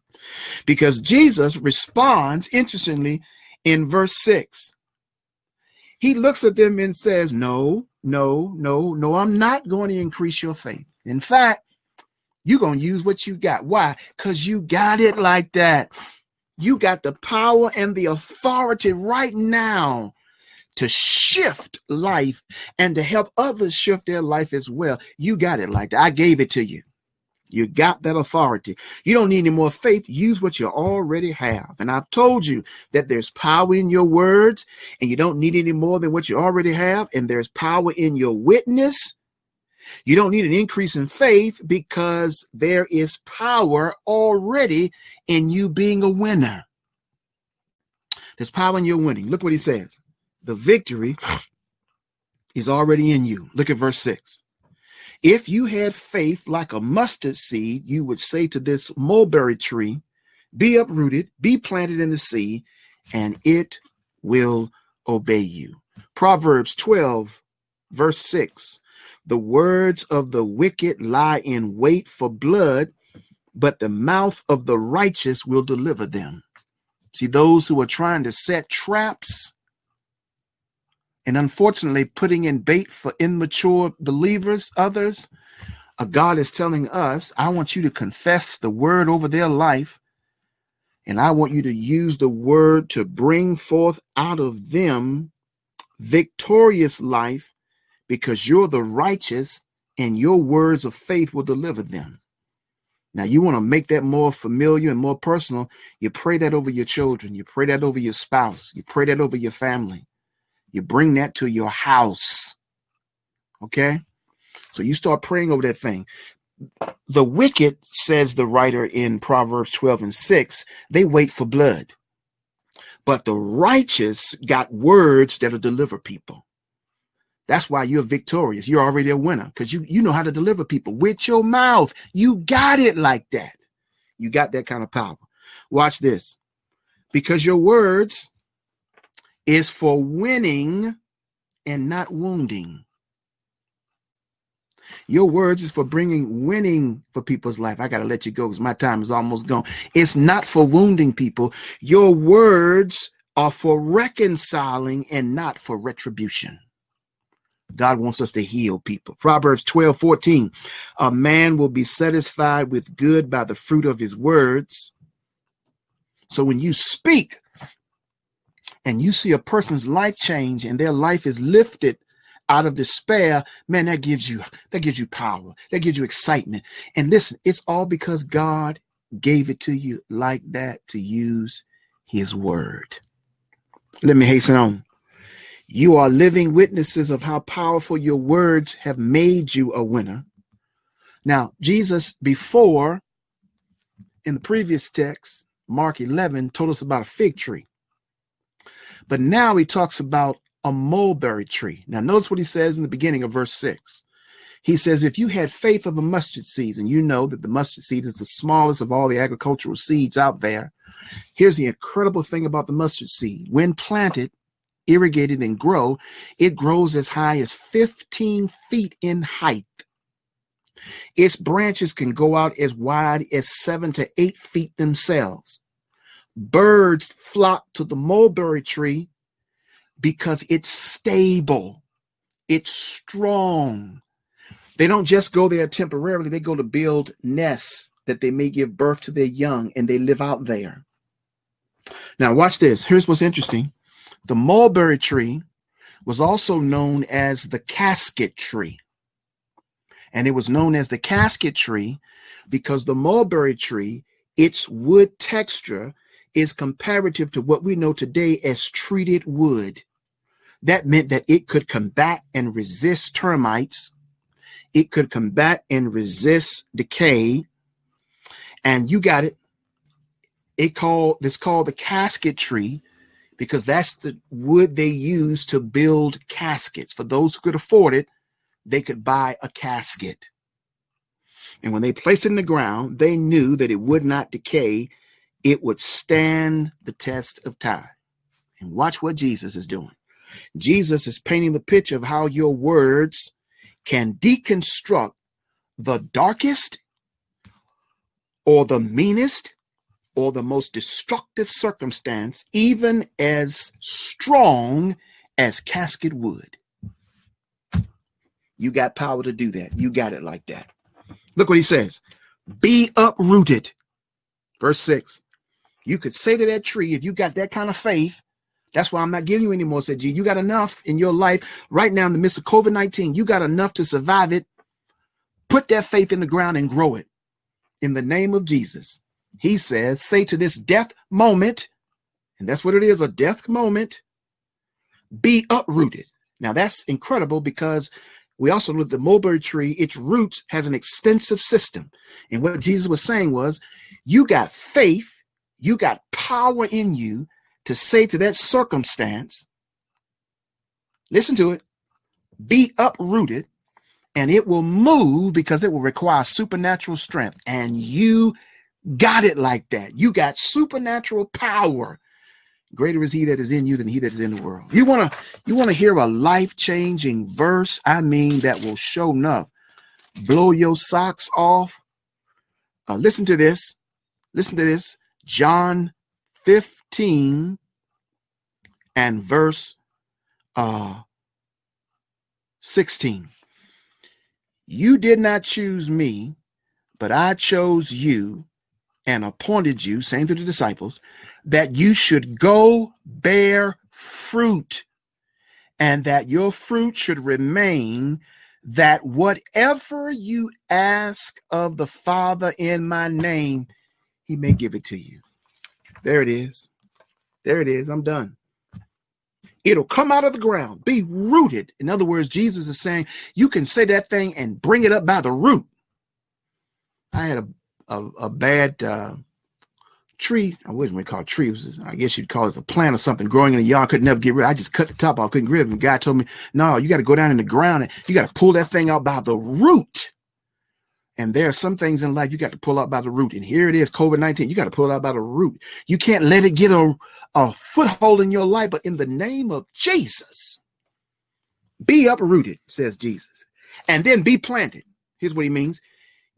Because Jesus responds, interestingly, in verse six. He looks at them and says, no, no, no, no, I'm not going to increase your faith. In fact, you're going to use what you got. Why? Because you got it like that. You got the power and the authority right now to shift life and to help others shift their life as well. You got it like that. I gave it to you. You got that authority. You don't need any more faith. Use what you already have. And I've told you that there's power in your words, and you don't need any more than what you already have. And there's power in your witness. You don't need an increase in faith because there is power already in you being a winner. There's power in your winning. Look what he says. The victory is already in you. Look at verse six. If you had faith like a mustard seed, you would say to this mulberry tree, be uprooted, be planted in the sea, and it will obey you. Proverbs twelve, verse six. The words of the wicked lie in wait for blood, but the mouth of the righteous will deliver them. See, those who are trying to set traps and unfortunately putting in bait for immature believers, others, uh, God is telling us, I want you to confess the word over their life. And I want you to use the word to bring forth out of them victorious life, because you're the righteous and your words of faith will deliver them. Now, you want to make that more familiar and more personal. You pray that over your children. You pray that over your spouse. You pray that over your family. You bring that to your house, okay? So you start praying over that thing. The wicked, says the writer in Proverbs twelve and six, they wait for blood. But the righteous got words that'll deliver people. That's why you're victorious. You're already a winner because you, you know how to deliver people with your mouth. You got it like that. You got that kind of power. Watch this. Because your words is for winning and not wounding. Your words is for bringing winning for people's life. I got to let you go because my time is almost gone. It's not for wounding people. Your words are for reconciling and not for retribution. God wants us to heal people. Proverbs twelve fourteen, a man will be satisfied with good by the fruit of his words. So when you speak and you see a person's life change and their life is lifted out of despair, man, that gives you, that gives you power. That gives you excitement. And listen, it's all because God gave it to you like that to use his word. Let me hasten on. You are living witnesses of how powerful your words have made you a winner. Now, Jesus, before in the previous text, Mark eleven, told us about a fig tree. But now he talks about a mulberry tree. Now, notice what he says in the beginning of verse six. He says, if you had faith of a mustard seed, and you know that the mustard seed is the smallest of all the agricultural seeds out there. Here's the incredible thing about the mustard seed. When planted, irrigated, and grow, it grows as high as fifteen feet in height. Its branches can go out as wide as seven to eight feet themselves. Birds flock to the mulberry tree because it's stable. It's strong. They don't just go there temporarily. They go to build nests that they may give birth to their young, and they live out there. Now watch this. Here's what's interesting. The mulberry tree was also known as the casket tree. And it was known as the casket tree because the mulberry tree, its wood texture is comparative to what we know today as treated wood. That meant that it could combat and resist termites. It could combat and resist decay. And you got it. It called, it's called the casket tree because that's the wood they used to build caskets. For those who could afford it, they could buy a casket. And when they placed it in the ground, they knew that it would not decay. It would stand the test of time. And watch what Jesus is doing. Jesus is painting the picture of how your words can deconstruct the darkest or the meanest or the most destructive circumstance, even as strong as casket wood. You got power to do that. You got it like that. Look what he says. Be uprooted. Verse six. You could say to that tree, if you got that kind of faith, that's why I'm not giving you any more. Said, G, you got enough in your life right now in the midst of COVID nineteen. You got enough to survive it. Put that faith in the ground and grow it. In the name of Jesus, he says, say to this death moment, and that's what it is, a death moment, be uprooted. Now that's incredible because we also look at the mulberry tree, its roots has an extensive system. And what Jesus was saying was, you got faith, you got power in you to say to that circumstance, listen to it, be uprooted, and it will move because it will require supernatural strength. And you got it like that. You got supernatural power. Greater is he that is in you than he that is in the world. You want to you want to hear a life-changing verse? I mean, that will show enough. Blow your socks off. Uh, listen to this. Listen to this. John fifteen and verse uh, sixteen. You did not choose me, but I chose you and appointed you, saying to the disciples, that you should go bear fruit and that your fruit should remain, that whatever you ask of the Father in my name, he may give it to you. There it is. There it is. I'm done. It'll come out of the ground, be rooted. In other words, Jesus is saying you can say that thing and bring it up by the root. I had a, a, a bad uh, tree. I wouldn't really call it a tree. It was, I guess you'd call it a plant or something growing in the yard. Couldn't never get rid of it. I just cut the top off. Couldn't get rid of it. And God told me, no, you got to go down in the ground and you got to pull that thing out by the root. And there are some things in life you got to pull out by the root. And here it is, COVID nineteen. You got to pull it out by the root. You can't let it get a, a foothold in your life. But in the name of Jesus, be uprooted, says Jesus, and then be planted. Here's what he means.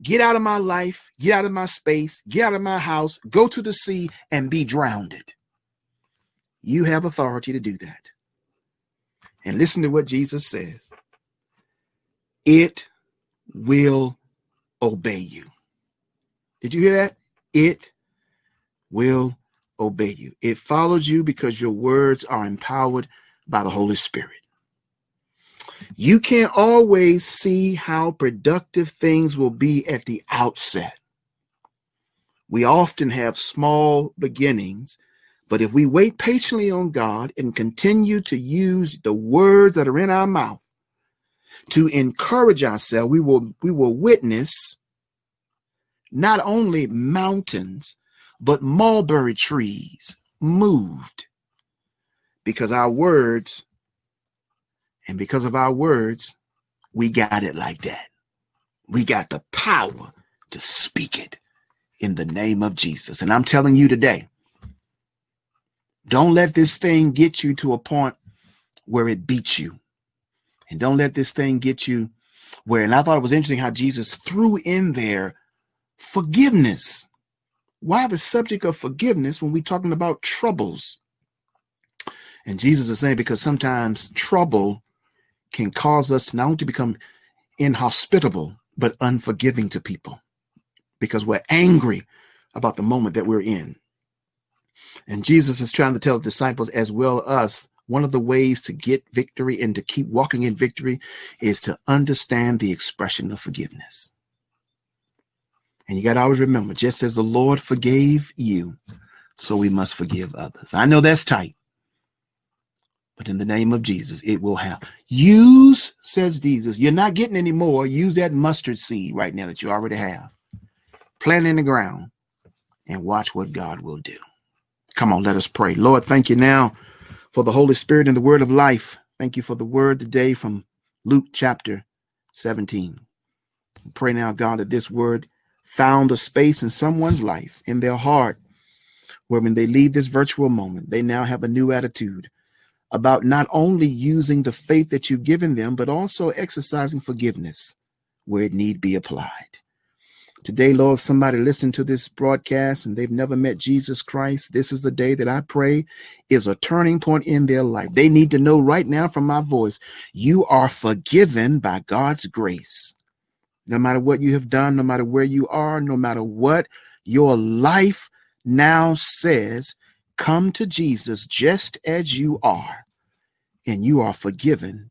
Get out of my life. Get out of my space. Get out of my house. Go to the sea and be drowned. You have authority to do that. And listen to what Jesus says. It will obey you. Did you hear that? It will obey you. It follows you because your words are empowered by the Holy Spirit. You can't always see how productive things will be at the outset. We often have small beginnings, but if we wait patiently on God and continue to use the words that are in our mouth to encourage ourselves, we will, we will witness not only mountains, but mulberry trees moved because our words, and because of our words, we got it like that. We got the power to speak it in the name of Jesus. And I'm telling you today, don't let this thing get you to a point where it beats you. And don't let this thing get you where, and I thought it was interesting how Jesus threw in there forgiveness. Why the subject of forgiveness when we're talking about troubles? And Jesus is saying, because sometimes trouble can cause us not only to become inhospitable, but unforgiving to people because we're angry about the moment that we're in. And Jesus is trying to tell the disciples as well us, one of the ways to get victory and to keep walking in victory is to understand the expression of forgiveness. And you got to always remember, just as the Lord forgave you, so we must forgive others. I know that's tight, but in the name of Jesus, it will happen. Use, says Jesus, you're not getting any more. Use that mustard seed right now that you already have. Plant it in the ground and watch what God will do. Come on, let us pray. Lord, thank you now for the Holy Spirit and the word of life. Thank you for the word today from Luke chapter seventeen. Pray now, God, that this word found a space in someone's life, in their heart, where when they leave this virtual moment, they now have a new attitude about not only using the faith that you've given them, but also exercising forgiveness where it need be applied. Today, Lord, if somebody listened to this broadcast and they've never met Jesus Christ, this is the day that I pray is a turning point in their life. They need to know right now from my voice, you are forgiven by God's grace. No matter what you have done, no matter where you are, no matter what, your life now says, come to Jesus just as you are, and you are forgiven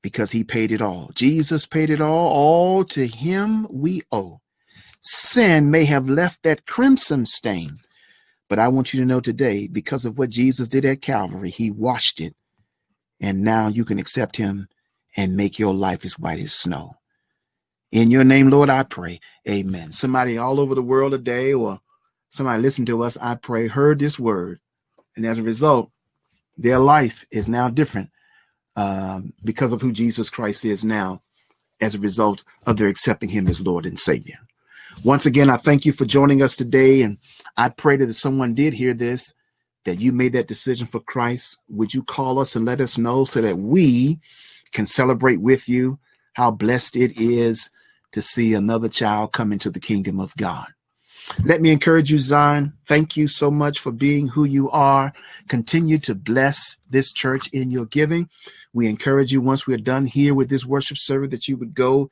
because he paid it all. Jesus paid it all. All to him we owe. Sin may have left that crimson stain, but I want you to know today, because of what Jesus did at Calvary, he washed it, and now you can accept him and make your life as white as snow. In your name, Lord, I pray. Amen. Somebody all over the world today, or somebody listened to us, I pray, heard this word. And as a result, their life is now different um, because of who Jesus Christ is now as a result of their accepting him as Lord and Savior. Once again, I thank you for joining us today. And I pray that if someone did hear this, that you made that decision for Christ. Would you call us and let us know so that we can celebrate with you how blessed it is to see another child come into the kingdom of God. Let me encourage you, Zion. Thank you so much for being who you are. Continue to bless this church in your giving. We encourage you, once we're done here with this worship service, that you would go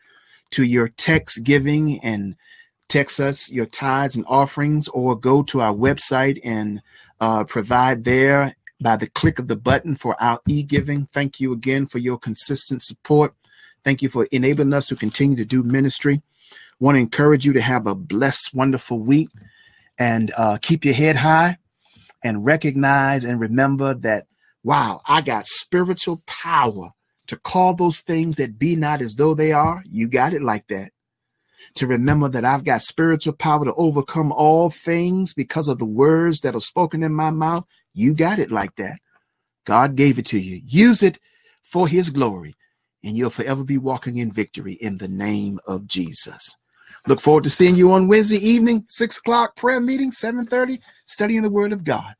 to your text giving and text us your tithes and offerings, or go to our website and uh, provide there by the click of the button for our e-giving. Thank you again for your consistent support. Thank you for enabling us to continue to do ministry. Want to encourage you to have a blessed, wonderful week, and uh, keep your head high and recognize and remember that, wow, I got spiritual power to call those things that be not as though they are. You got it like that. To remember that I've got spiritual power to overcome all things because of the words that are spoken in my mouth. You got it like that. God gave it to you. Use it for his glory, and you'll forever be walking in victory in the name of Jesus. Look forward to seeing you on Wednesday evening, six o'clock, prayer meeting, seven thirty, studying the word of God.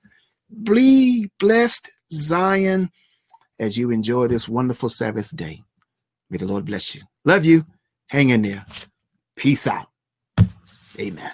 Be blessed, Zion, as you enjoy this wonderful Sabbath day. May the Lord bless you. Love you. Hang in there. Peace out. Amen.